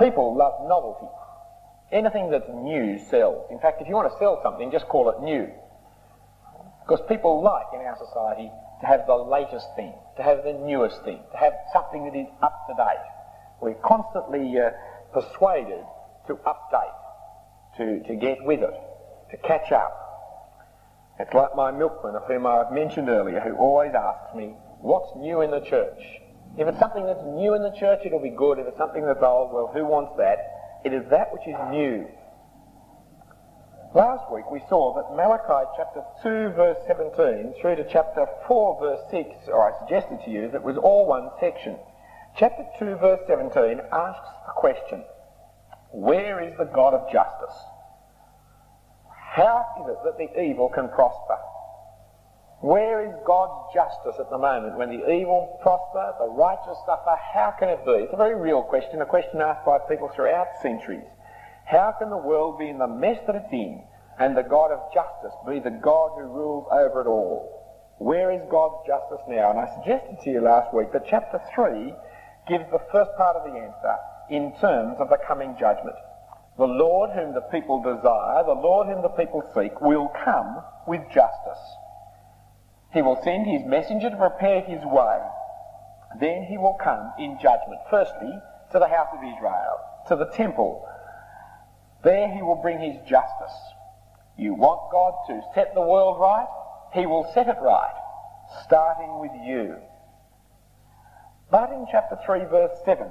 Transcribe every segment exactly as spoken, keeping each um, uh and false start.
People love novelty. Anything that's new sells. In fact, if you want to sell something, just call it new. Because people like, in our society, to have the latest thing, to have the newest thing, to have something that is up to date. We're constantly uh, persuaded to update, to, to get with it, to catch up. It's like my milkman, of whom I've mentioned earlier, who always asks me, what's new in the church? If it's something that's new in the church, it'll be good. If it's something that's old, well, who wants that? It is that which is new. Last week we saw that Malachi chapter two verse seventeen through to chapter four verse six, or I suggested to you that it was all one section. Chapter two verse seventeen asks the question, where is the God of justice? How is it that the evil can prosper? Where is God's justice at the moment? When the evil prosper, the righteous suffer, how can it be? It's a very real question, a question asked by people throughout centuries. How can the world be in the mess that it's in, and the God of justice be the God who rules over it all? Where is God's justice now? And I suggested to you last week that chapter three gives the first part of the answer in terms of the coming judgment. The Lord whom the people desire, the Lord whom the people seek, will come with justice. He will send his messenger to prepare his way. Then he will come in judgment, firstly, to the house of Israel, to the temple. There he will bring his justice. You want God to set the world right? He will set it right, starting with you. But in chapter three, verse seven,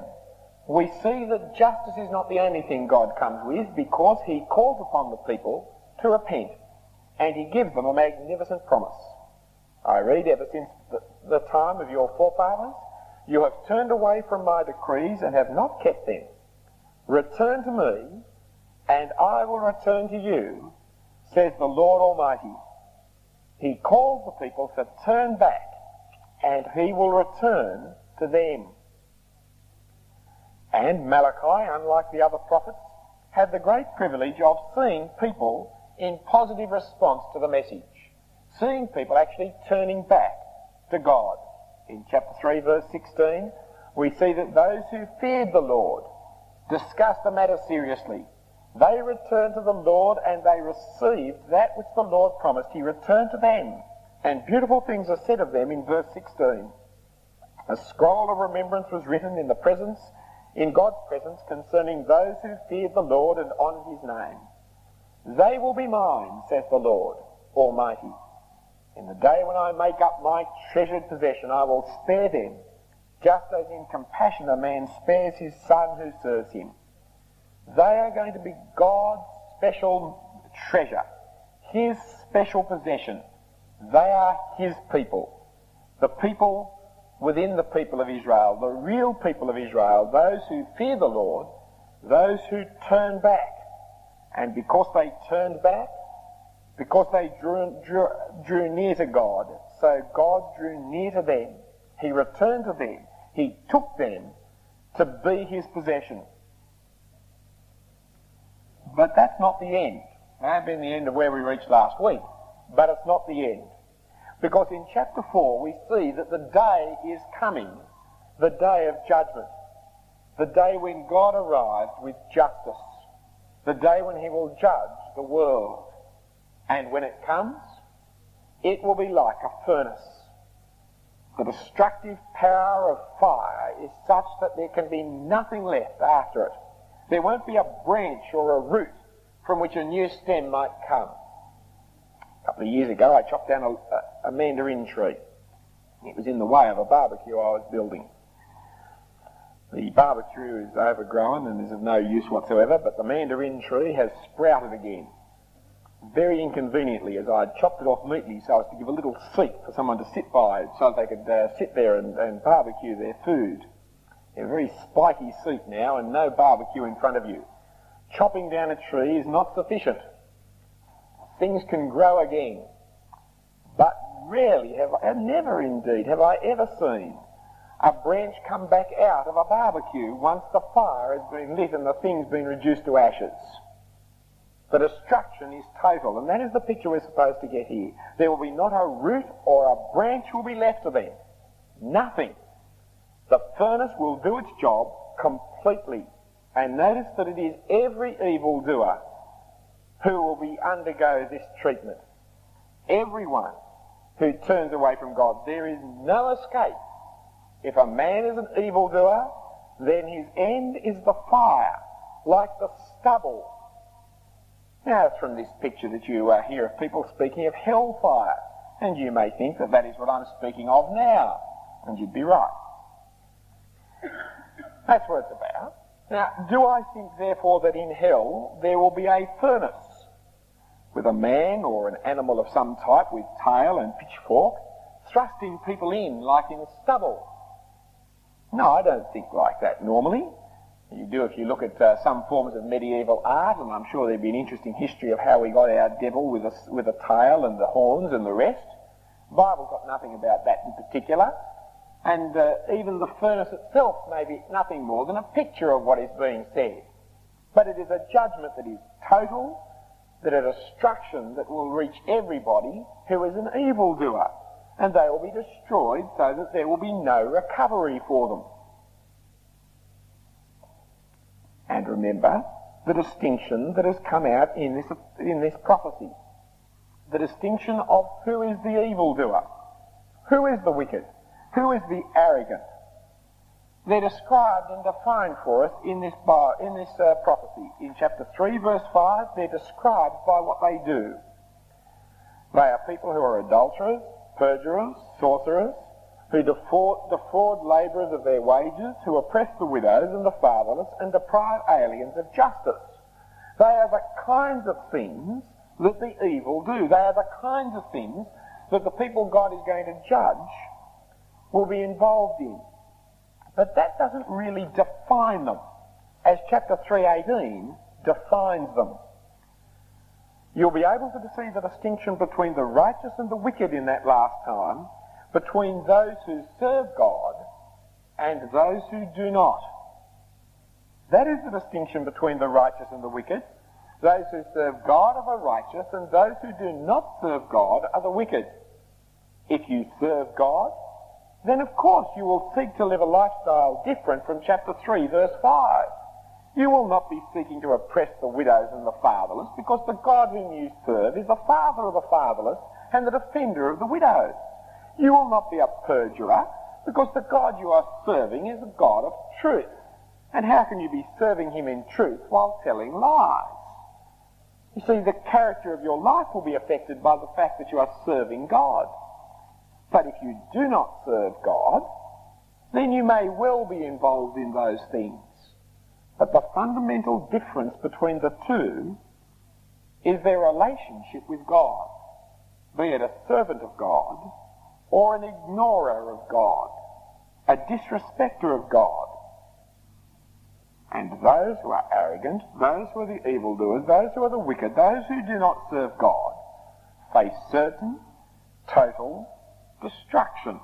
we see that justice is not the only thing God comes with, because he calls upon the people to repent, and he gives them a magnificent promise. I read, ever since the time of your forefathers, you have turned away from my decrees and have not kept them. Return to me, and I will return to you, says the Lord Almighty. He calls the people to turn back, and he will return to them. And Malachi, unlike the other prophets, had the great privilege of seeing people in positive response to the message. Seeing people actually turning back to God. In chapter three, verse sixteen, we see that those who feared the Lord discussed the matter seriously. They returned to the Lord, and they received that which the Lord promised. He returned to them, and beautiful things are said of them in verse sixteen. A scroll of remembrance was written in the presence, in God's presence, concerning those who feared the Lord and honoured his name. They will be mine, says the Lord Almighty. In the day when I make up my treasured possession, I will spare them, just as in compassion a man spares his son who serves him. They are going to be God's special treasure, his special possession. They are his people, the people within the people of Israel, the real people of Israel, those who fear the Lord, those who turn back. And because they turned back, because they drew, drew, drew near to God, so God drew near to them. He returned to them. He took them to be his possession. But that's not the end. That had been the end of where we reached last week. But it's not the end. Because in chapter four we see that the day is coming, the day of judgment, the day when God arrives with justice, the day when he will judge the world. And when it comes, it will be like a furnace. The destructive power of fire is such that there can be nothing left after it. There won't be a branch or a root from which a new stem might come. A couple of years ago, I chopped down a, a mandarin tree. It was in the way of a barbecue I was building. The barbecue is overgrown and is of no use whatsoever, but the mandarin tree has sprouted again. Very inconveniently, as I had chopped it off neatly so as to give a little seat for someone to sit by so that they could uh, sit there and, and barbecue their food. A very spiky seat now, and no barbecue in front of you. Chopping down a tree is not sufficient. Things can grow again. But rarely have I, never indeed, have I ever seen a branch come back out of a barbecue once the fire has been lit and the thing's been reduced to ashes. The destruction is total, and that is the picture we're supposed to get here. There will be not a root or a branch will be left to them. Nothing. The furnace will do its job completely, And notice that it is every evildoer who will be undergo this treatment. Everyone who turns away from God. There is no escape. If a man is an evildoer, then his end is the fire, like the stubble. Now, it's from this picture that you uh, hear of people speaking of hellfire. And you may think that that is what I'm speaking of now. And you'd be right. That's what it's about. Now, do I think, therefore, that in hell there will be a furnace with a man or an animal of some type with tail and pitchfork thrusting people in like in stubble? No, I don't think like that normally. You do if you look at uh, some forms of medieval art, and I'm sure there'd be an interesting history of how we got our devil with a, with a tail and the horns and the rest. The Bible's got nothing about that in particular. And uh, even the furnace itself may be nothing more than a picture of what is being said. But it is a judgment that is total, that a destruction that will reach everybody who is an evildoer. And they will be destroyed so that there will be no recovery for them. And remember the distinction that has come out in this, in this prophecy. The distinction of who is the evildoer, who is the wicked, who is the arrogant? They're described and defined for us in this, bio, in this uh, prophecy. In chapter three, verse five, they're described by what they do. They are people who are adulterers, perjurers, sorcerers, who defraud, defraud labourers of their wages, who oppress the widows and the fatherless and deprive aliens of justice. They are the kinds of things that the evil do. They are the kinds of things that the people God is going to judge will be involved in. But that doesn't really define them, as chapter three eighteen defines them. You'll be able to see the distinction between the righteous and the wicked in that last time, between those who serve God and those who do not. That is the distinction between the righteous and the wicked. Those who serve God are the righteous, and those who do not serve God are the wicked. If you serve God, then of course you will seek to live a lifestyle different from chapter three, verse five. You will not be seeking to oppress the widows and the fatherless, because the God whom you serve is the father of the fatherless and the defender of the widows. You will not be a perjurer, because the God you are serving is the God of truth. And how can you be serving him in truth while telling lies? You see, the character of your life will be affected by the fact that you are serving God. But if you do not serve God, then you may well be involved in those things. But the fundamental difference between the two is their relationship with God, be it a servant of God or an ignorer of God, a disrespecter of God. And those who are arrogant, those who are the evildoers, those who are the wicked, those who do not serve God, face certain, total destruction.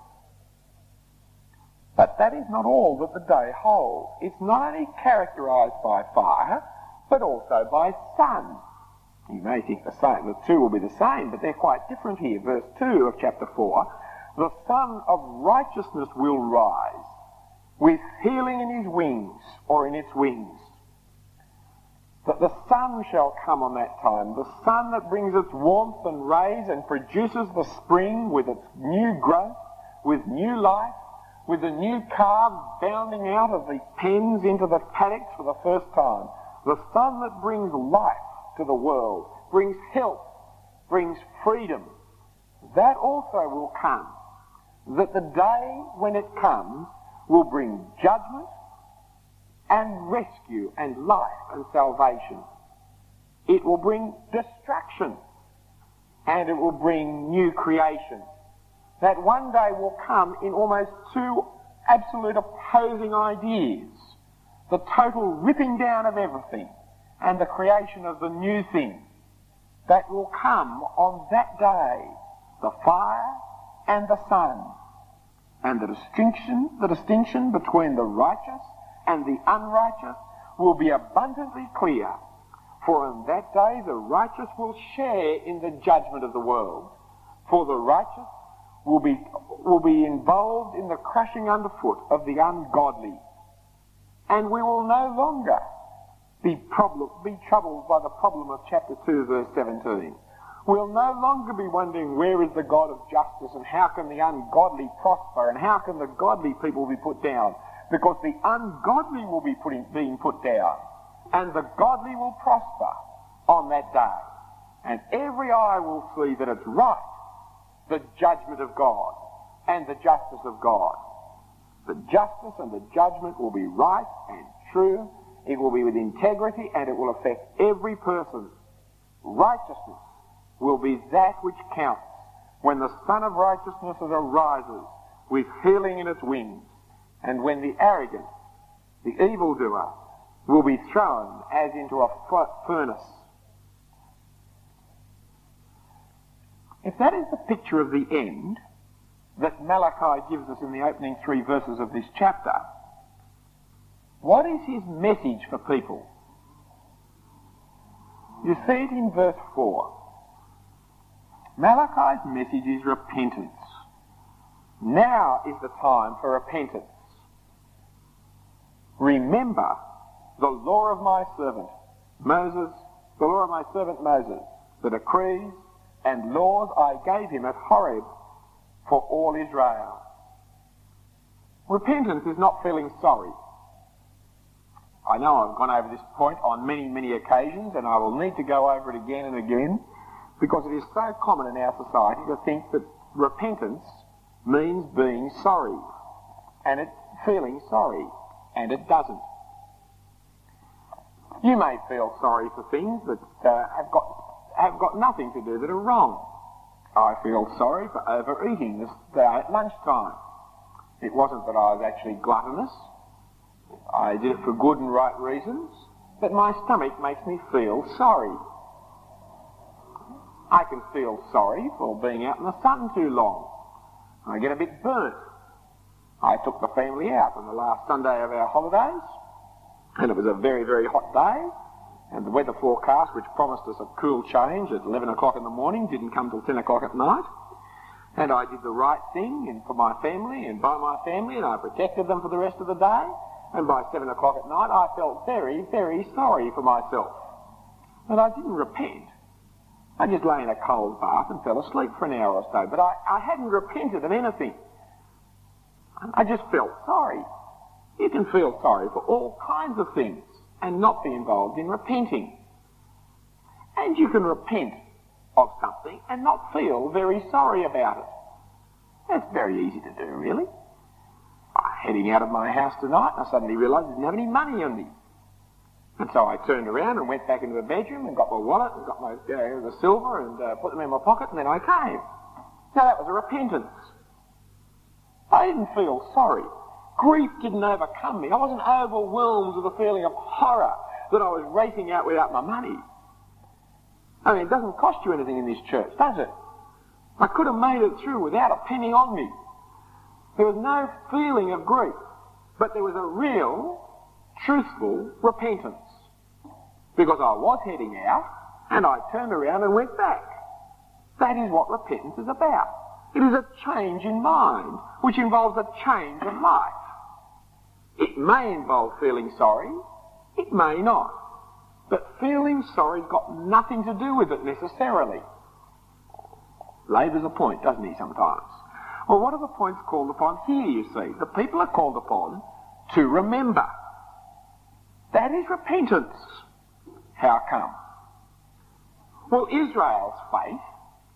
But that is not all that the day holds. It's not only characterised by fire, but also by sun. You may think the, same, the two will be the same, but they're quite different here. Verse two of chapter four, the sun of righteousness will rise with healing in his wings, or in its wings. That the sun shall come on that time, the sun that brings its warmth and rays and produces the spring with its new growth, with new life, with the new calves bounding out of the pens into the paddocks for the first time. The sun that brings life to the world, brings health, brings freedom. That also will come. That the day when it comes will bring judgment and rescue and life and salvation. It will bring destruction, and it will bring new creation. That one day will come in almost two absolute opposing ideas: the total ripping down of everything and the creation of the new thing. That will come on that day, the fire and the sun. And the distinction, the distinction between the righteous and the unrighteous will be abundantly clear, for on that day the righteous will share in the judgment of the world, for the righteous will be, will be involved in the crushing underfoot of the ungodly. And we will no longer be, problem, be troubled by the problem of chapter two, verse seventeen. We'll no longer be wondering where is the God of justice and how can the ungodly prosper and how can the godly people be put down, because the ungodly will be put in, being put down and the godly will prosper on that day. And every eye will see that it's right, the judgment of God and the justice of God. The justice and the judgment will be right and true. It will be with integrity and it will affect every person. Righteousness will be that which counts when the Sun of Righteousness arises with healing in its wings, and when the arrogant, the evildoer, will be thrown as into a furnace. If that is the picture of the end that Malachi gives us in the opening three verses of this chapter, what is his message for people? You see it in verse four. Malachi's message is repentance. Now is the time for repentance. Remember the law of my servant Moses, the law of my servant Moses, the decrees and laws I gave him at Horeb for all Israel. Repentance is not feeling sorry. I know I've gone over this point on many, many occasions, and I will need to go over it again and again, because it is so common in our society to think that repentance means being sorry, and it feeling sorry, and it doesn't. You may feel sorry for things that uh, have got have got nothing to do that are wrong. I feel sorry for overeating this day at lunchtime. It wasn't that I was actually gluttonous. I did it for good and right reasons, but my stomach makes me feel sorry. I can feel sorry for being out in the sun too long. I get a bit burnt. I took the family out on the last Sunday of our holidays, and it was a very, very hot day, and the weather forecast, which promised us a cool change at eleven o'clock in the morning, didn't come till ten o'clock at night. And I did the right thing and for my family and by my family, and I protected them for the rest of the day, and by seven o'clock at night I felt very, very sorry for myself. And I didn't repent. I just lay in a cold bath and fell asleep for an hour or so. But I, I hadn't repented of anything. I just felt sorry. You can feel sorry for all kinds of things and not be involved in repenting. And you can repent of something and not feel very sorry about it. That's very easy to do, really. I'm heading out of my house tonight and I suddenly realised I didn't have any money on me. And so I turned around and went back into the bedroom and got my wallet and got my uh, the silver and uh, put them in my pocket, and then I came. Now that was a repentance. I didn't feel sorry. Grief didn't overcome me. I wasn't overwhelmed with a feeling of horror that I was racing out without my money. I mean, it doesn't cost you anything in this church, does it? I could have made it through without a penny on me. There was no feeling of grief, but there was a real, truthful repentance. Because I was heading out and I turned around and went back. That is what repentance is about. It is a change in mind which involves a change of life. It may involve feeling sorry, it may not. But feeling sorry's got nothing to do with it necessarily. Labour's a point, doesn't he, sometimes? Well, what are the points called upon here, you see? The people are called upon to remember. That is repentance. How come? Well, Israel's faith,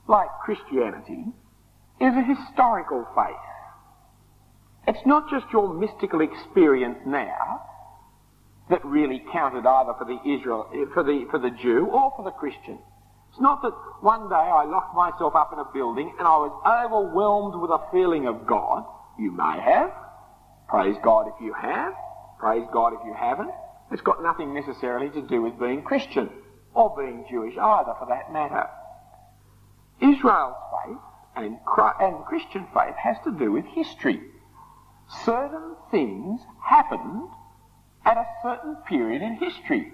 like Christianity, is a historical faith. It's not just your mystical experience now that really counted either for the Israel, for the for the Jew or for the Christian. It's not that one day I locked myself up in a building and I was overwhelmed with a feeling of God. You may have. Praise God if you have. Praise God if you haven't. It's got nothing necessarily to do with being Christian, or being Jewish either, for that matter. Israel's faith and, and Christian faith has to do with history. Certain things happened at a certain period in history.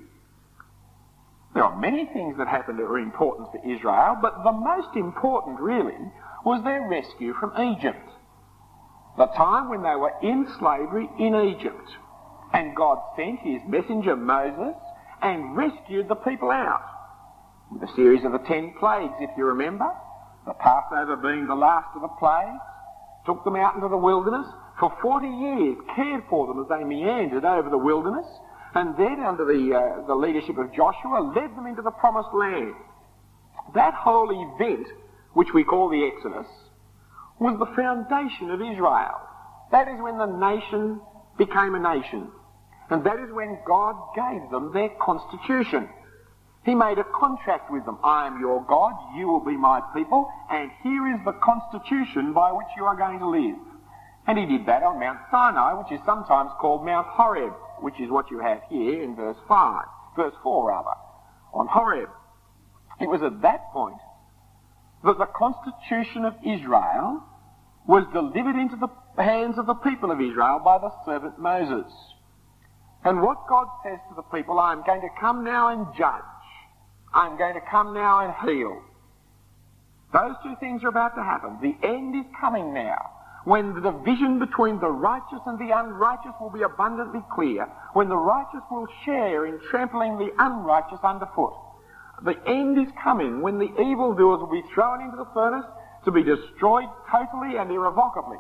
There are many things that happened that were important for Israel, but the most important, really, was their rescue from Egypt. The time when they were in slavery in Egypt. And God sent his messenger Moses and rescued the people out with a series of the ten plagues, if you remember. The Passover being the last of the plagues, took them out into the wilderness for forty years, cared for them as they meandered over the wilderness, and then under the, uh, the leadership of Joshua, led them into the promised land. That whole event, which we call the Exodus, was the foundation of Israel. That is when the nation became a nation. And that is when God gave them their constitution. He made a contract with them. I am your God, you will be my people, and here is the constitution by which you are going to live. And he did that on Mount Sinai, which is sometimes called Mount Horeb, which is what you have here in verse five, verse four rather, on Horeb. It was at that point that the constitution of Israel was delivered into the hands of the people of Israel by the servant Moses. And what God says to the people, I am going to come now and judge. I am going to come now and heal. Those two things are about to happen. The end is coming now, when the division between the righteous and the unrighteous will be abundantly clear, when the righteous will share in trampling the unrighteous underfoot. The end is coming when the evildoers will be thrown into the furnace to be destroyed totally and irrevocably,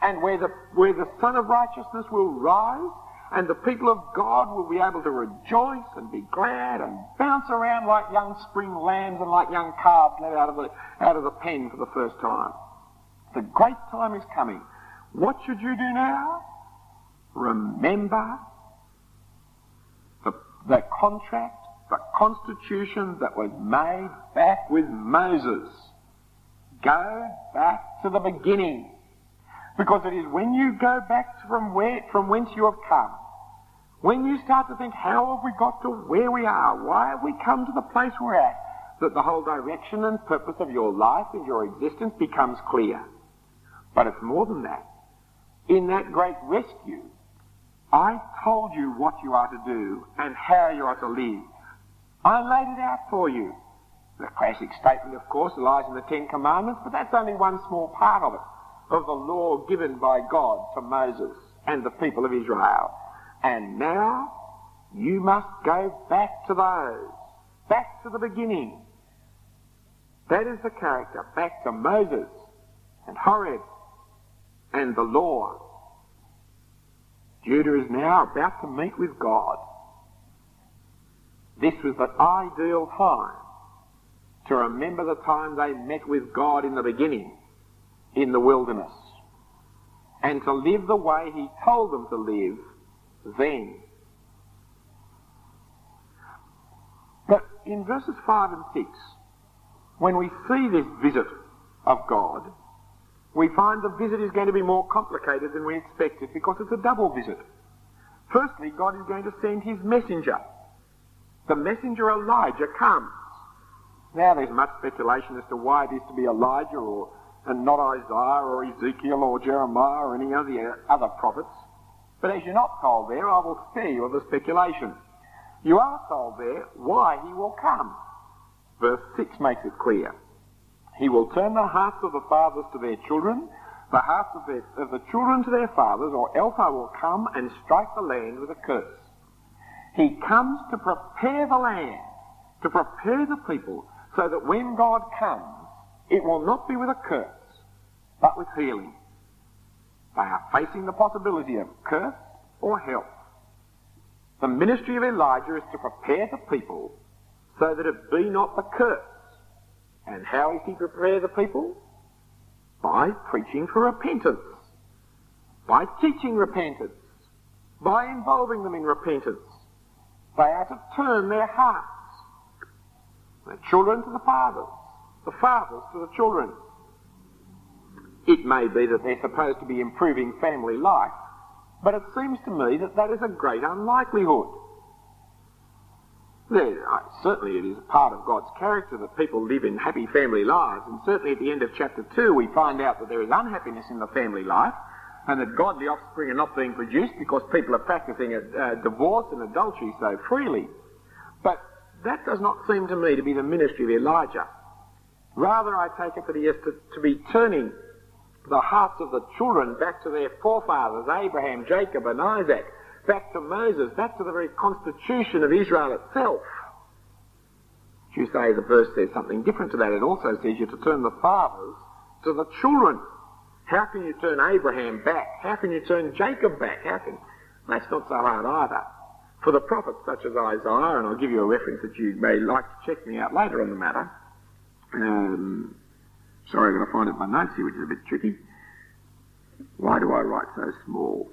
and where the, where the Son of Righteousness will rise, and the people of God will be able to rejoice and be glad and bounce around like young spring lambs and like young calves let out of the, out of the pen for the first time. The great time is coming. What should you do now? Remember the, the contract, the constitution that was made back with Moses. Go back to the beginning. Because it is when you go back from where, from whence you have come, when you start to think, how have we got to where we are? Why have we come to the place we're at? That the whole direction and purpose of your life and your existence becomes clear. But it's more than that. In that great rescue, I told you what you are to do and how you are to live. I laid it out for you. The classic statement, of course, lies in the Ten Commandments, but that's only one small part of it, of the law given by God to Moses and the people of Israel. And now you must go back to those, back to the beginning. That is the character, back to Moses and Horeb and the law. Judah is now about to meet with God. This was the ideal time to remember the time they met with God in the beginning, in the wilderness, and to live the way he told them to live then. But in verses five and six, when we see this visit of God, we find the visit is going to be more complicated than we expected, because it's a double visit. Firstly, God is going to send his messenger. The messenger Elijah comes. Now there's much speculation as to why it is to be Elijah or and not Isaiah or Ezekiel or Jeremiah or any of the other prophets. But as you're not told there, I will spare you of the speculation. You are told there why he will come. Verse six makes it clear. He will turn the hearts of the fathers to their children, the hearts of, their, of the children to their fathers, or else I will come and strike the land with a curse. He comes to prepare the land, to prepare the people, so that when God comes, it will not be with a curse, but with healing. They are facing the possibility of curse or help. The ministry of Elijah is to prepare the people so that it be not the curse. And how is he to prepare the people? By preaching for repentance, by teaching repentance, by involving them in repentance. They are to turn their hearts, the children to the fathers, the fathers to the children. It may be that they're supposed to be improving family life, but it seems to me that that is a great unlikelihood. There, certainly it is part of God's character that people live in happy family lives, and certainly at the end of chapter two we find out that there is unhappiness in the family life, and that godly offspring are not being produced because people are practicing a, uh, divorce and adultery so freely. But that does not seem to me to be the ministry of Elijah. Rather, I take it that he is to, to be turning the hearts of the children back to their forefathers, Abraham, Jacob and Isaac, back to Moses, back to the very constitution of Israel itself. Tuesday the verse says something different to that. It also says you're to turn the fathers to the children. How can you turn Abraham back? How can you turn Jacob back? How can... That's not so hard either. For the prophets such as Isaiah, and I'll give you a reference that you may like to check me out later on the matter. Um, sorry, I've got to find out my notes here, which is a bit tricky. Why do I write so small?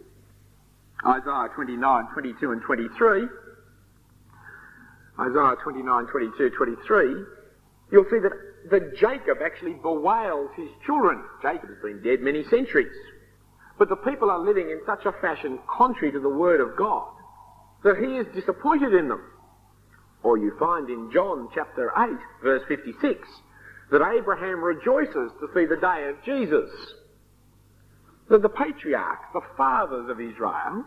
Isaiah twenty-nine, twenty-two and twenty-three. Isaiah twenty-nine, twenty-two, twenty-three. You'll see that, that Jacob actually bewails his children. Jacob has been dead many centuries. But the people are living in such a fashion contrary to the word of God that he is disappointed in them. Or you find in John chapter eight, verse fifty-six, that Abraham rejoices to see the day of Jesus. That the patriarchs, the fathers of Israel,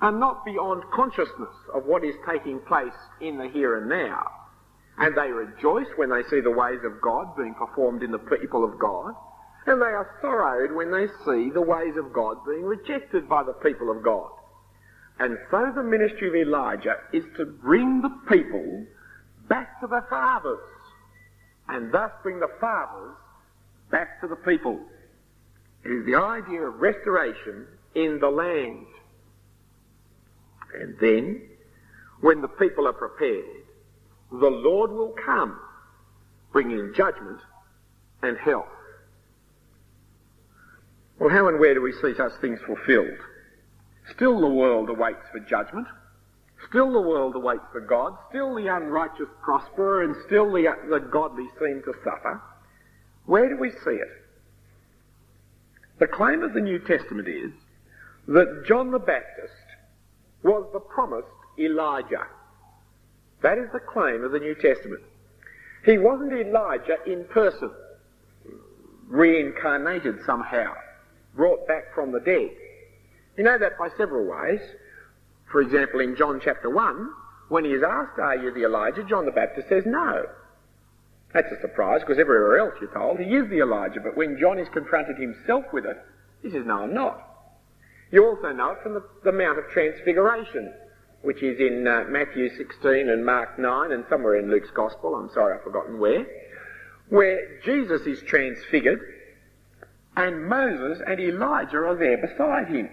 are not beyond consciousness of what is taking place in the here and now. And they rejoice when they see the ways of God being performed in the people of God, and they are sorrowed when they see the ways of God being rejected by the people of God. And so the ministry of Elijah is to bring the people back to the fathers, and thus bring the fathers back to the people. It is the idea of restoration in the land. And then, when the people are prepared, the Lord will come, bringing judgment and health. Well, how and where do we see such things fulfilled? Still the world awaits for judgment. Still the world awaits for God. Still the unrighteous prosper, and still the, the godly seem to suffer. Where do we see it? The claim of the New Testament is that John the Baptist was the promised Elijah. That is the claim of the New Testament. He wasn't Elijah in person, reincarnated somehow, brought back from the dead. You know that by several ways. For example, in John chapter one, when he is asked, "Are you the Elijah?" John the Baptist says, "No." That's a surprise, because everywhere else you're told he is the Elijah, but when John is confronted himself with it, he says, "No, I'm not." You also know it from the, the Mount of Transfiguration, which is in uh, Matthew sixteen and Mark nine and somewhere in Luke's Gospel, I'm sorry I've forgotten where, where Jesus is transfigured and Moses and Elijah are there beside him.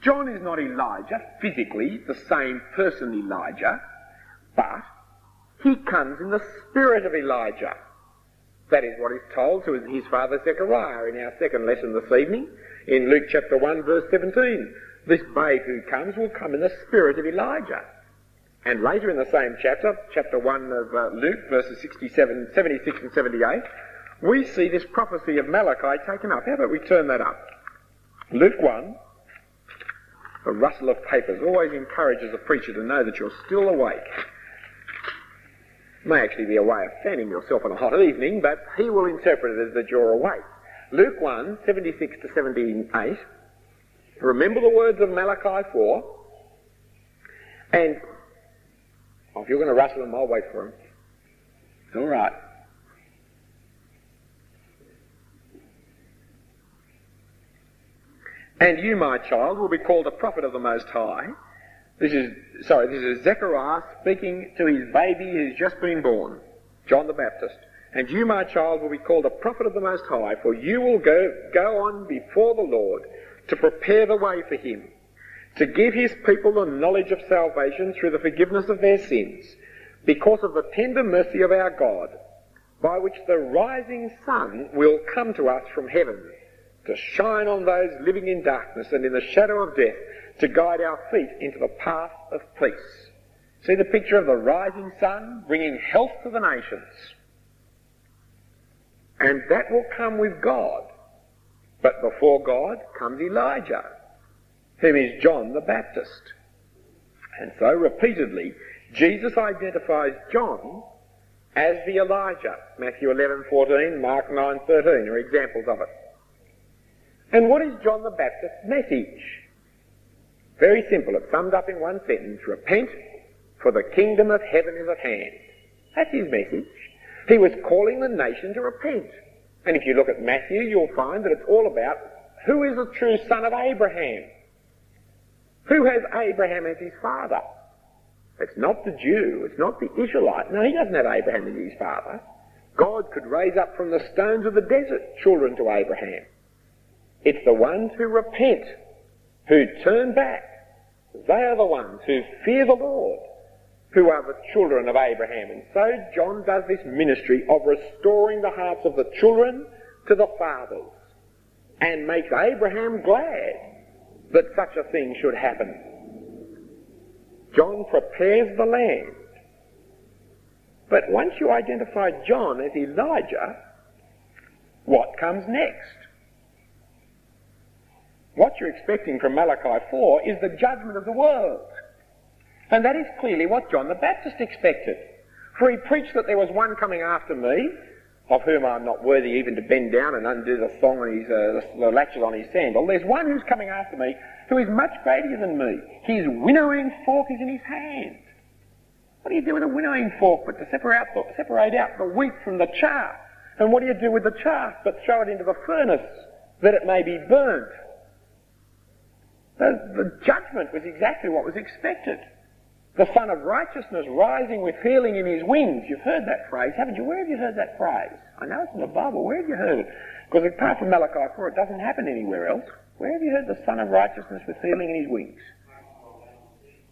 John is not Elijah, physically, the same person Elijah, but he comes in the spirit of Elijah. That is what is told to his father Zechariah in our second lesson this evening in Luke chapter one verse seventeen. This babe who comes will come in the spirit of Elijah. And later in the same chapter, chapter one of uh, Luke verses sixty-seven, seventy-six and seventy-eight, we see this prophecy of Malachi taken up. How about we turn that up? Luke one, the rustle of papers always encourages a preacher to know that you're still awake. May actually be a way of fanning yourself on a hot evening, but he will interpret it as that you're awake. Luke one, seventy-six to seventy-eight. Remember the words of Malachi four. And oh, if you're going to rustle them, I'll wait for them. It's all right. "And you, my child, will be called a prophet of the Most High." This is, sorry, this is Zechariah speaking to his baby who's just been born, John the Baptist. "And you, my child, will be called a prophet of the Most High, for you will go, go on before the Lord to prepare the way for him, to give his people the knowledge of salvation through the forgiveness of their sins, because of the tender mercy of our God, by which the rising sun will come to us from heaven, to shine on those living in darkness and in the shadow of death, to guide our feet into the path of peace." See the picture of the rising sun bringing health to the nations. And that will come with God. But before God comes Elijah, whom is John the Baptist. And so repeatedly, Jesus identifies John as the Elijah. Matthew eleven fourteen, Mark nine thirteen are examples of it. And what is John the Baptist's message? Very simple. It's summed up in one sentence. Repent, for the kingdom of heaven is at hand. That's his message. He was calling the nation to repent. And if you look at Matthew, you'll find that it's all about who is the true son of Abraham. Who has Abraham as his father? It's not the Jew. It's not the Israelite. No, he doesn't have Abraham as his father. God could raise up from the stones of the desert children to Abraham. It's the ones who repent, who turn back. They are the ones who fear the Lord, who are the children of Abraham. And so John does this ministry of restoring the hearts of the children to the fathers, and makes Abraham glad that such a thing should happen. John prepares the land. But once you identify John as Elijah, what comes next? What you're expecting from Malachi four is the judgment of the world. And that is clearly what John the Baptist expected. For he preached that there was one coming after me, of whom I am not worthy even to bend down and undo the thong on his, uh, the latchet on his sandal. There's one who's coming after me who is much greater than me. His winnowing fork is in his hand. What do you do with a winnowing fork but to separate out, separate out the wheat from the chaff? And what do you do with the chaff but throw it into the furnace that it may be burnt? The, the judgment was exactly what was expected. The Son of Righteousness rising with healing in his wings. You've heard that phrase, haven't you? Where have you heard that phrase? I know it's in the Bible. Where have you heard it? Because apart from Malachi four, it doesn't happen anywhere else. Where have you heard the Son of Righteousness with healing in his wings?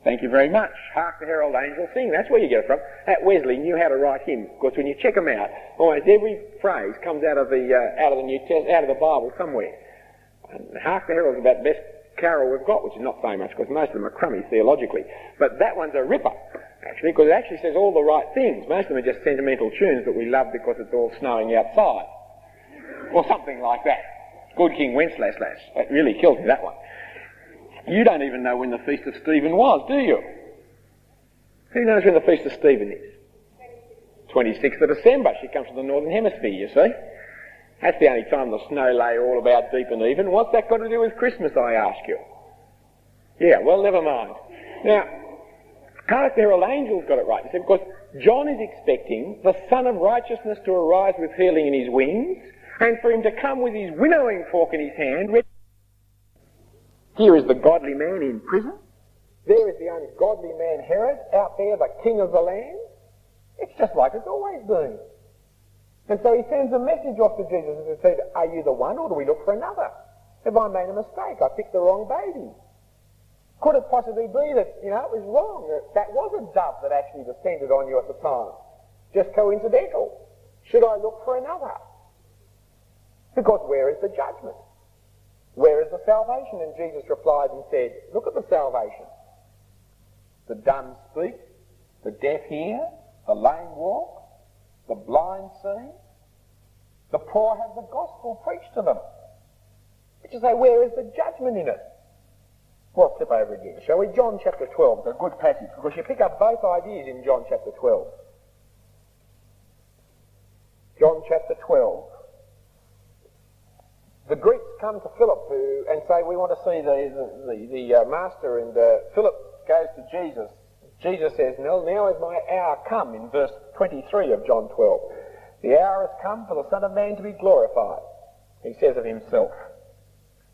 Thank you very much. Hark the herald angels sing. That's where you get it from. At Wesley knew how to write hymns. Of course, when you check them out, almost every phrase comes out of the uh, out of the New Test, out of the Bible somewhere. And Hark the Herald is about the best carol we've got, which is not so much because most of them are crummy theologically, but that one's a ripper actually, because it actually says all the right things. Most of them are just sentimental tunes that we love because it's all snowing outside or something like that. Good King Wenceslas, that really kills me, that one. You don't even know when the Feast of Stephen was, do you? Who knows when the Feast of Stephen is? twenty-sixth of December. She comes from the Northern Hemisphere, you see. That's the only time the snow lay all about deep and even. What's that got to do with Christmas, I ask you? Yeah, well, never mind. Now, Hark the Herald Angels got it right. You see, because John is expecting the Son of Righteousness to arise with healing in his wings, and for him to come with his winnowing fork in his hand. Here is the godly man in prison. There is the ungodly man Herod, out there the king of the land. It's just like it's always been. And so he sends a message off to Jesus and says, are you the one, or do we look for another? Have I made a mistake? I picked the wrong baby. Could it possibly be that, you know, it was wrong? That, that was a dove that actually descended on you at the time. Just coincidental. Should I look for another? Because where is the judgment? Where is the salvation? And Jesus replied and said, look at the salvation. The dumb speak, the deaf hear, the lame walk, the blind see, the poor have the gospel preached to them. But you say, where is the judgment in it? Well, flip over again, shall we? John chapter twelve is a good passage, because you pick up both ideas in John chapter twelve. John chapter twelve. The Greeks come to Philip who, and say, we want to see the, the, the uh, master, and uh, Philip goes to Jesus. Jesus says, no, now is my hour come, in verse twenty-three of John twelve. The hour has come for the Son of Man to be glorified, he says of himself.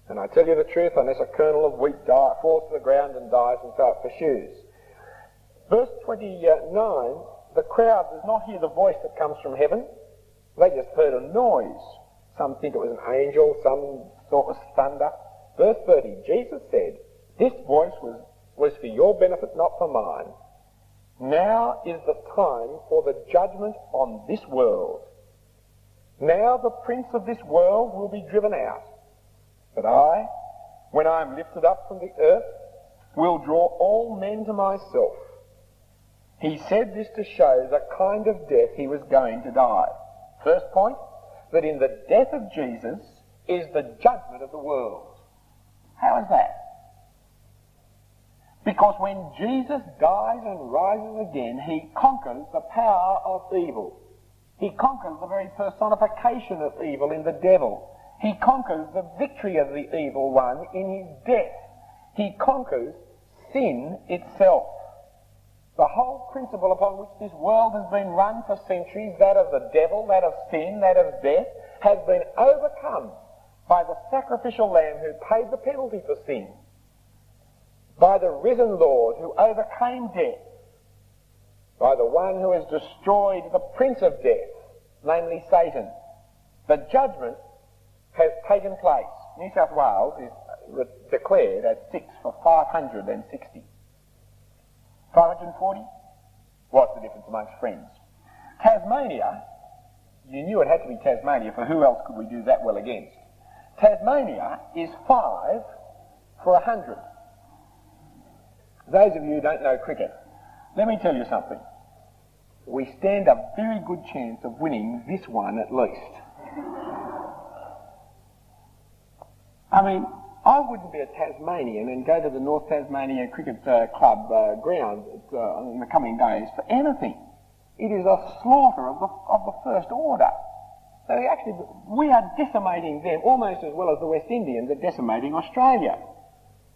And I tell you the truth, unless a kernel of wheat die, falls to the ground and dies, and so it pursues. Verse twenty-nine, the crowd does not hear the voice that comes from heaven. They just heard a noise. Some think it was an angel, some thought it was thunder. Verse thirty, Jesus said, this voice was was for your benefit, not for mine. Now is the time for the judgment on this world. Now the prince of this world will be driven out. But I, when I am lifted up from the earth, will draw all men to myself. He said this to show the kind of death he was going to die. First point, that in the death of Jesus is the judgment of the world. How is that? Because when Jesus dies and rises again, he conquers the power of evil. He conquers the very personification of evil in the devil. He conquers the victory of the evil one in his death. He conquers sin itself. The whole principle upon which this world has been run for centuries, that of the devil, that of sin, that of death, has been overcome by the sacrificial lamb who paid the penalty for sin. by the risen Lord who overcame death, by the one who has destroyed the prince of death, namely Satan. The judgment has taken place. New South Wales is declared at six for five hundred sixty. five hundred forty? What's the difference amongst friends? Tasmania, you knew it had to be Tasmania, for who else could we do that well against? Tasmania is five for a hundred. Those of you who don't know cricket, let me tell you something. We stand a very good chance of winning this one at least. I mean, I wouldn't be a Tasmanian and go to the North Tasmania Cricket uh, Club uh, ground uh, in the coming days for anything. It is a slaughter of the, of the first order. So actually, we are decimating them almost as well as the West Indians are decimating Australia.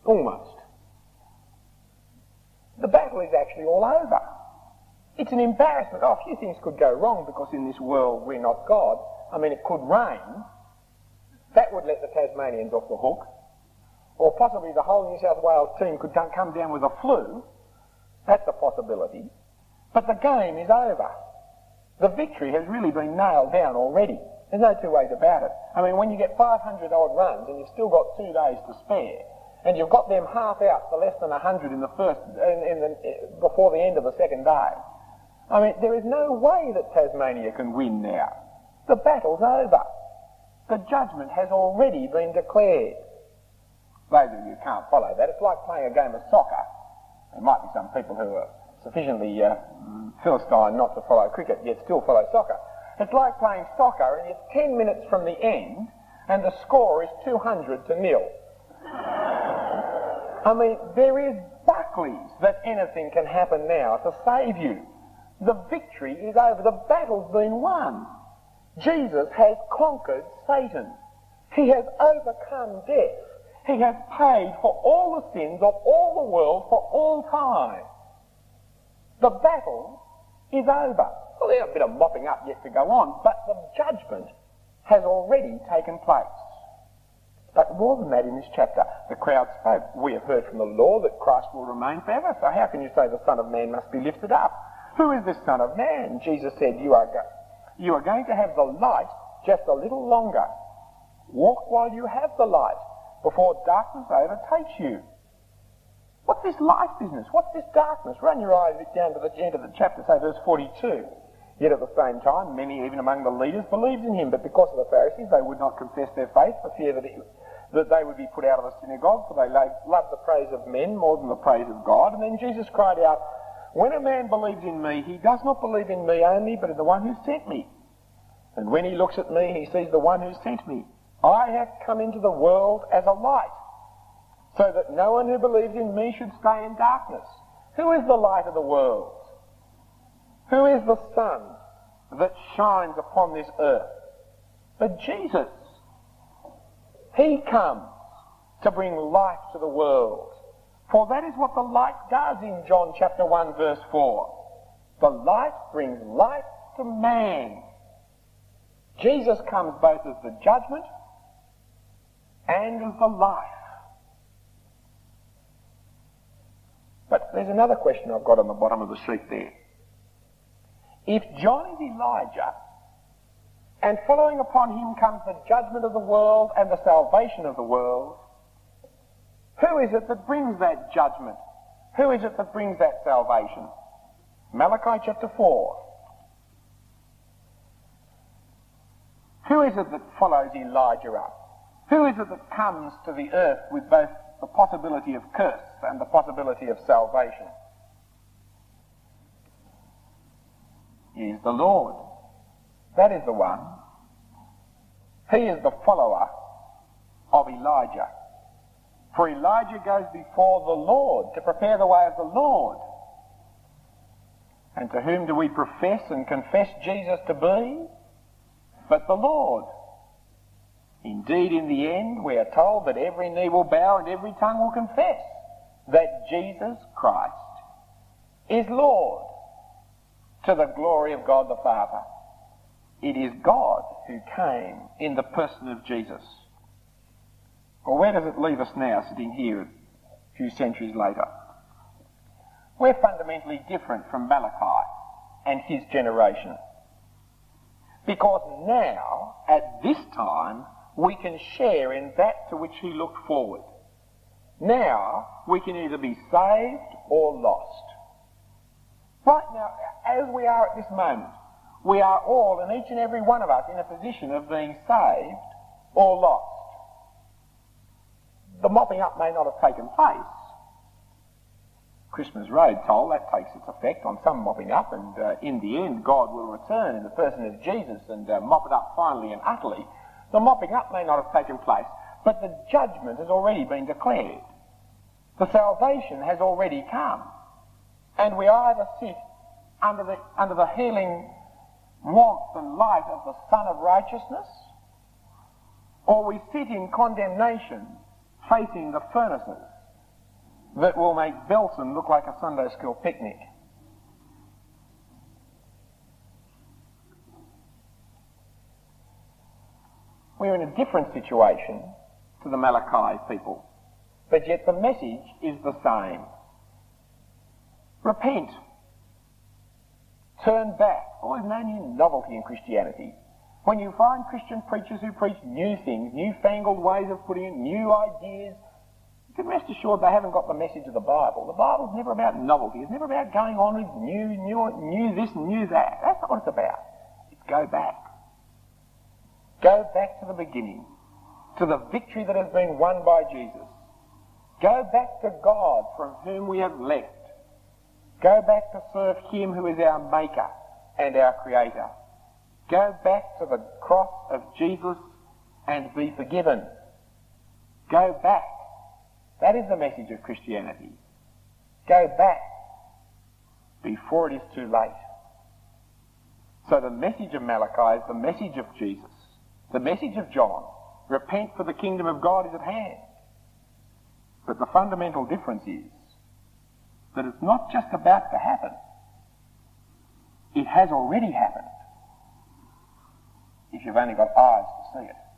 Almost. The battle is actually all over. It's an embarrassment. Oh, a few things could go wrong because in this world we're not God. I mean, it could rain. That would let the Tasmanians off the hook. Or possibly the whole New South Wales team could come down with a flu. That's a possibility. But the game is over. The victory has really been nailed down already. There's no two ways about it. I mean, when you get five hundred odd runs and you've still got two days to spare, and you've got them half out for less than a hundred in the first, in, in the, before the end of the second day, I mean, there is no way that Tasmania can win now. The battle's over. The judgment has already been declared. Those of you who can't follow that, it's like playing a game of soccer. There might be some people who are sufficiently uh, philistine not to follow cricket, yet still follow soccer. It's like playing soccer and it's ten minutes from the end and the score is two hundred to nil. I mean, there is Buckley's that anything can happen now to save you. The victory is over. The battle's been won. Jesus has conquered Satan. He has overcome death. He has paid for all the sins of all the world for all time. The battle is over. Well, there's a bit of mopping up yet to go on, but the judgment has already taken place. But more than that, in this chapter, the crowd spoke. We have heard from the law that Christ will remain forever, so how can you say the Son of Man must be lifted up? Who is this Son of Man? Jesus said, you are, go- you are going to have the light just a little longer. Walk while you have the light, before darkness overtakes you. What's this light business? What's this darkness? Run your eyes down to the end of the chapter, say verse forty-two. Yet at the same time, many even among the leaders believed in him, but because of the Pharisees, they would not confess their faith for fear that, it, that they would be put out of the synagogue, for they loved the praise of men more than the praise of God. And then Jesus cried out, when a man believes in me, he does not believe in me only, but in the one who sent me. And when he looks at me, he sees the one who sent me. I have come into the world as a light, so that no one who believes in me should stay in darkness. Who is the light of the world? Who is the sun that shines upon this earth? But Jesus. He comes to bring light to the world. For that is what the light does in John chapter one verse four. The light brings light to man. Jesus comes both as the judgment and as the life. But there's another question I've got on the bottom of the sheet there. If John is Elijah, and following upon him comes the judgment of the world and the salvation of the world, who is it that brings that judgment? Who is it that brings that salvation? Malachi chapter four. Who is it that follows Elijah up? Who is it that comes to the earth with both the possibility of curse and the possibility of salvation? He is the Lord. That is the one. He is the follower of Elijah. For Elijah goes before the Lord to prepare the way of the Lord. And to whom do we profess and confess Jesus to be? But the Lord. Indeed, in the end, we are told that every knee will bow and every tongue will confess that Jesus Christ is Lord, to the glory of God the Father. It is God who came in the person of Jesus. Well, where does it leave us now, sitting here a few centuries later. We're fundamentally different from Malachi and his generation, because now, at this time, we can share in that to which he looked forward. Now, we can either be saved or lost. Right now, as we are at this moment, we are all, and each and every one of us, in a position of being saved or lost. The mopping up may not have taken place. Christmas road toll, that takes its effect on some mopping up, and uh, in the end God will return in the person of Jesus and uh, mop it up finally and utterly. The mopping up may not have taken place, but the judgment has already been declared. The salvation has already come, and we either sit under the, under the healing warmth and light of the Sun of Righteousness, or we sit in condemnation facing the furnaces that will make Belsen look like a Sunday school picnic. We're in a different situation to the Malachi people, but yet the message is the same. Repent. Turn back. Always no new novelty in Christianity. When you find Christian preachers who preach new things, newfangled ways of putting in, new ideas, you can rest assured they haven't got the message of the Bible. The Bible's never about novelty. It's never about going on with new, new, new this, new that. That's not what it's about. It's go back. Go back to the beginning, to the victory that has been won by Jesus. Go back to God from whom we have leapt. Go back to serve him who is our maker and our creator. Go back to the cross of Jesus and be forgiven. Go back. That is the message of Christianity. Go back before it is too late. So the message of Malachi is the message of Jesus, the message of John. Repent, for the kingdom of God is at hand. But the fundamental difference is that it's not just about to happen. It has already happened, if you've only got eyes to see it.